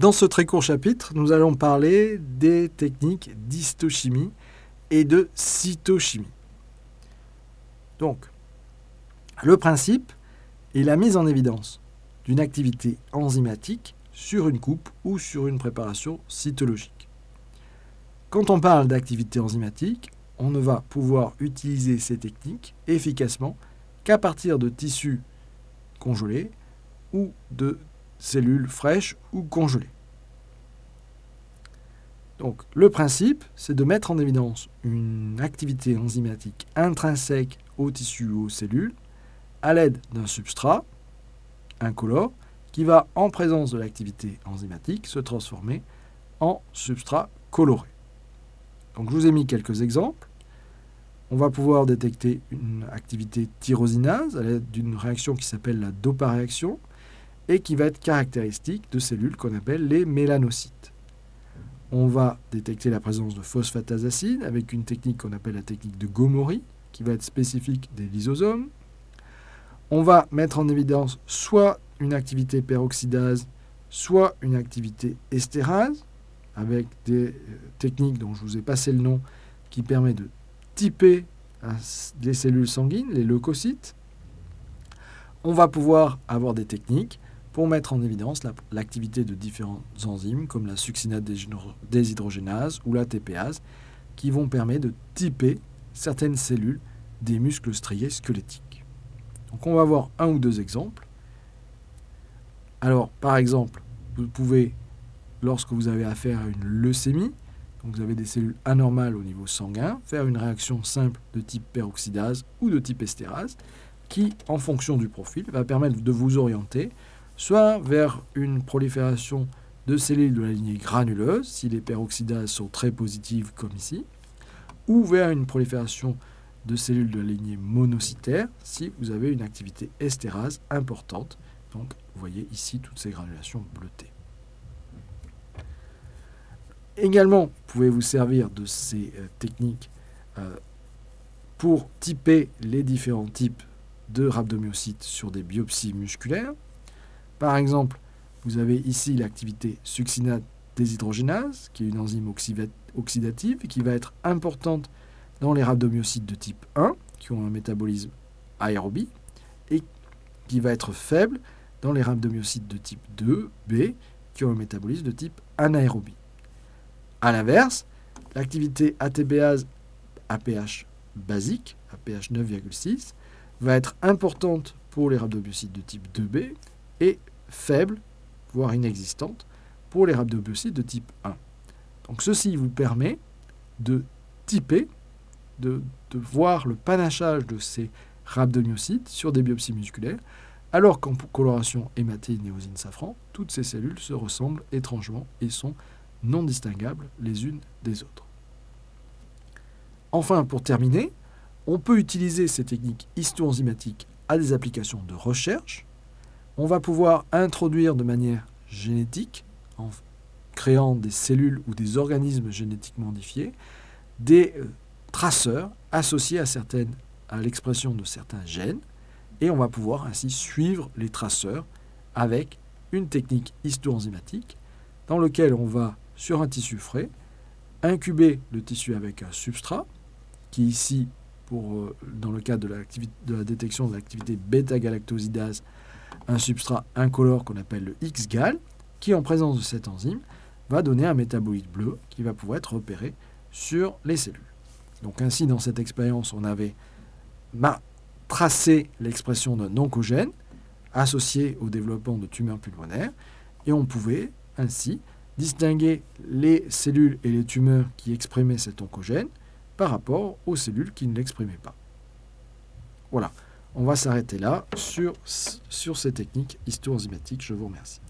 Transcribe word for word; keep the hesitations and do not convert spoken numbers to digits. Dans ce très court chapitre, nous allons parler des techniques d'histochimie et de cytochimie. Donc, le principe est la mise en évidence d'une activité enzymatique sur une coupe ou sur une préparation cytologique. Quand on parle d'activité enzymatique, on ne va pouvoir utiliser ces techniques efficacement qu'à partir de tissus congelés ou de cellules fraîches ou congelées. Donc, le principe, c'est de mettre en évidence une activité enzymatique intrinsèque aux tissus ou aux cellules à l'aide d'un substrat incolore qui va, en présence de l'activité enzymatique, se transformer en substrat coloré. Donc, je vous ai mis quelques exemples. On va pouvoir détecter une activité tyrosinase à l'aide d'une réaction qui s'appelle la dopa réaction et qui va être caractéristique de cellules qu'on appelle les mélanocytes. On va détecter la présence de phosphatase acide avec une technique qu'on appelle la technique de Gomori, qui va être spécifique des lysosomes. On va mettre en évidence soit une activité peroxydase, soit une activité estérase, avec des techniques dont je vous ai passé le nom, qui permet de typer les cellules sanguines, les leucocytes. On va pouvoir avoir des techniques pour mettre en évidence la, l'activité de différentes enzymes, comme la succinate déshydrogénase ou la T Pase, qui vont permettre de typer certaines cellules des muscles striés squelettiques. Donc on va voir un ou deux exemples. Alors, par exemple, vous pouvez, lorsque vous avez affaire à une leucémie, donc vous avez des cellules anormales au niveau sanguin, faire une réaction simple de type peroxydase ou de type estérase, qui, en fonction du profil, va permettre de vous orienter soit vers une prolifération de cellules de la lignée granuleuse, si les peroxydases sont très positives comme ici, ou vers une prolifération de cellules de la lignée monocytaire, si vous avez une activité estérase importante. Donc, vous voyez ici toutes ces granulations bleutées. Également, vous pouvez vous servir de ces euh, techniques euh, pour typer les différents types de rhabdomyocytes sur des biopsies musculaires. Par exemple, vous avez ici l'activité succinate déshydrogénase, qui est une enzyme oxydative, qui va être importante dans les rhabdomyocytes de type un, qui ont un métabolisme aérobie, et qui va être faible dans les rhabdomyocytes de type deux B, qui ont un métabolisme de type anaérobie. A l'inverse, l'activité ATPase à pH basique, à pH neuf virgule six, va être importante pour les rhabdomyocytes de type deux B, et faible, voire inexistante, pour les rhabdomyocytes de type un. Donc ceci vous permet de typer, de, de voir le panachage de ces rhabdomyocytes sur des biopsies musculaires, alors qu'en coloration hématéine, éosine, safran, toutes ces cellules se ressemblent étrangement et sont non distinguables les unes des autres. Enfin, pour terminer, on peut utiliser ces techniques histoenzymatiques à des applications de recherche. On va pouvoir introduire de manière génétique, en créant des cellules ou des organismes génétiquement modifiés, des euh, traceurs associés à, certaines, à l'expression de certains gènes, et on va pouvoir ainsi suivre les traceurs avec une technique histoenzymatique dans laquelle on va, sur un tissu frais, incuber le tissu avec un substrat, qui ici, pour, euh, dans le cadre de, de la détection de l'activité bêta-galactosidase, un substrat incolore qu'on appelle le X-gal, qui en présence de cette enzyme va donner un métabolite bleu qui va pouvoir être repéré sur les cellules. Donc ainsi, dans cette expérience, on avait tracé l'expression d'un oncogène associé au développement de tumeurs pulmonaires, et on pouvait ainsi distinguer les cellules et les tumeurs qui exprimaient cet oncogène par rapport aux cellules qui ne l'exprimaient pas. Voilà. On va s'arrêter là sur, sur ces techniques histoenzymatiques. Je vous remercie.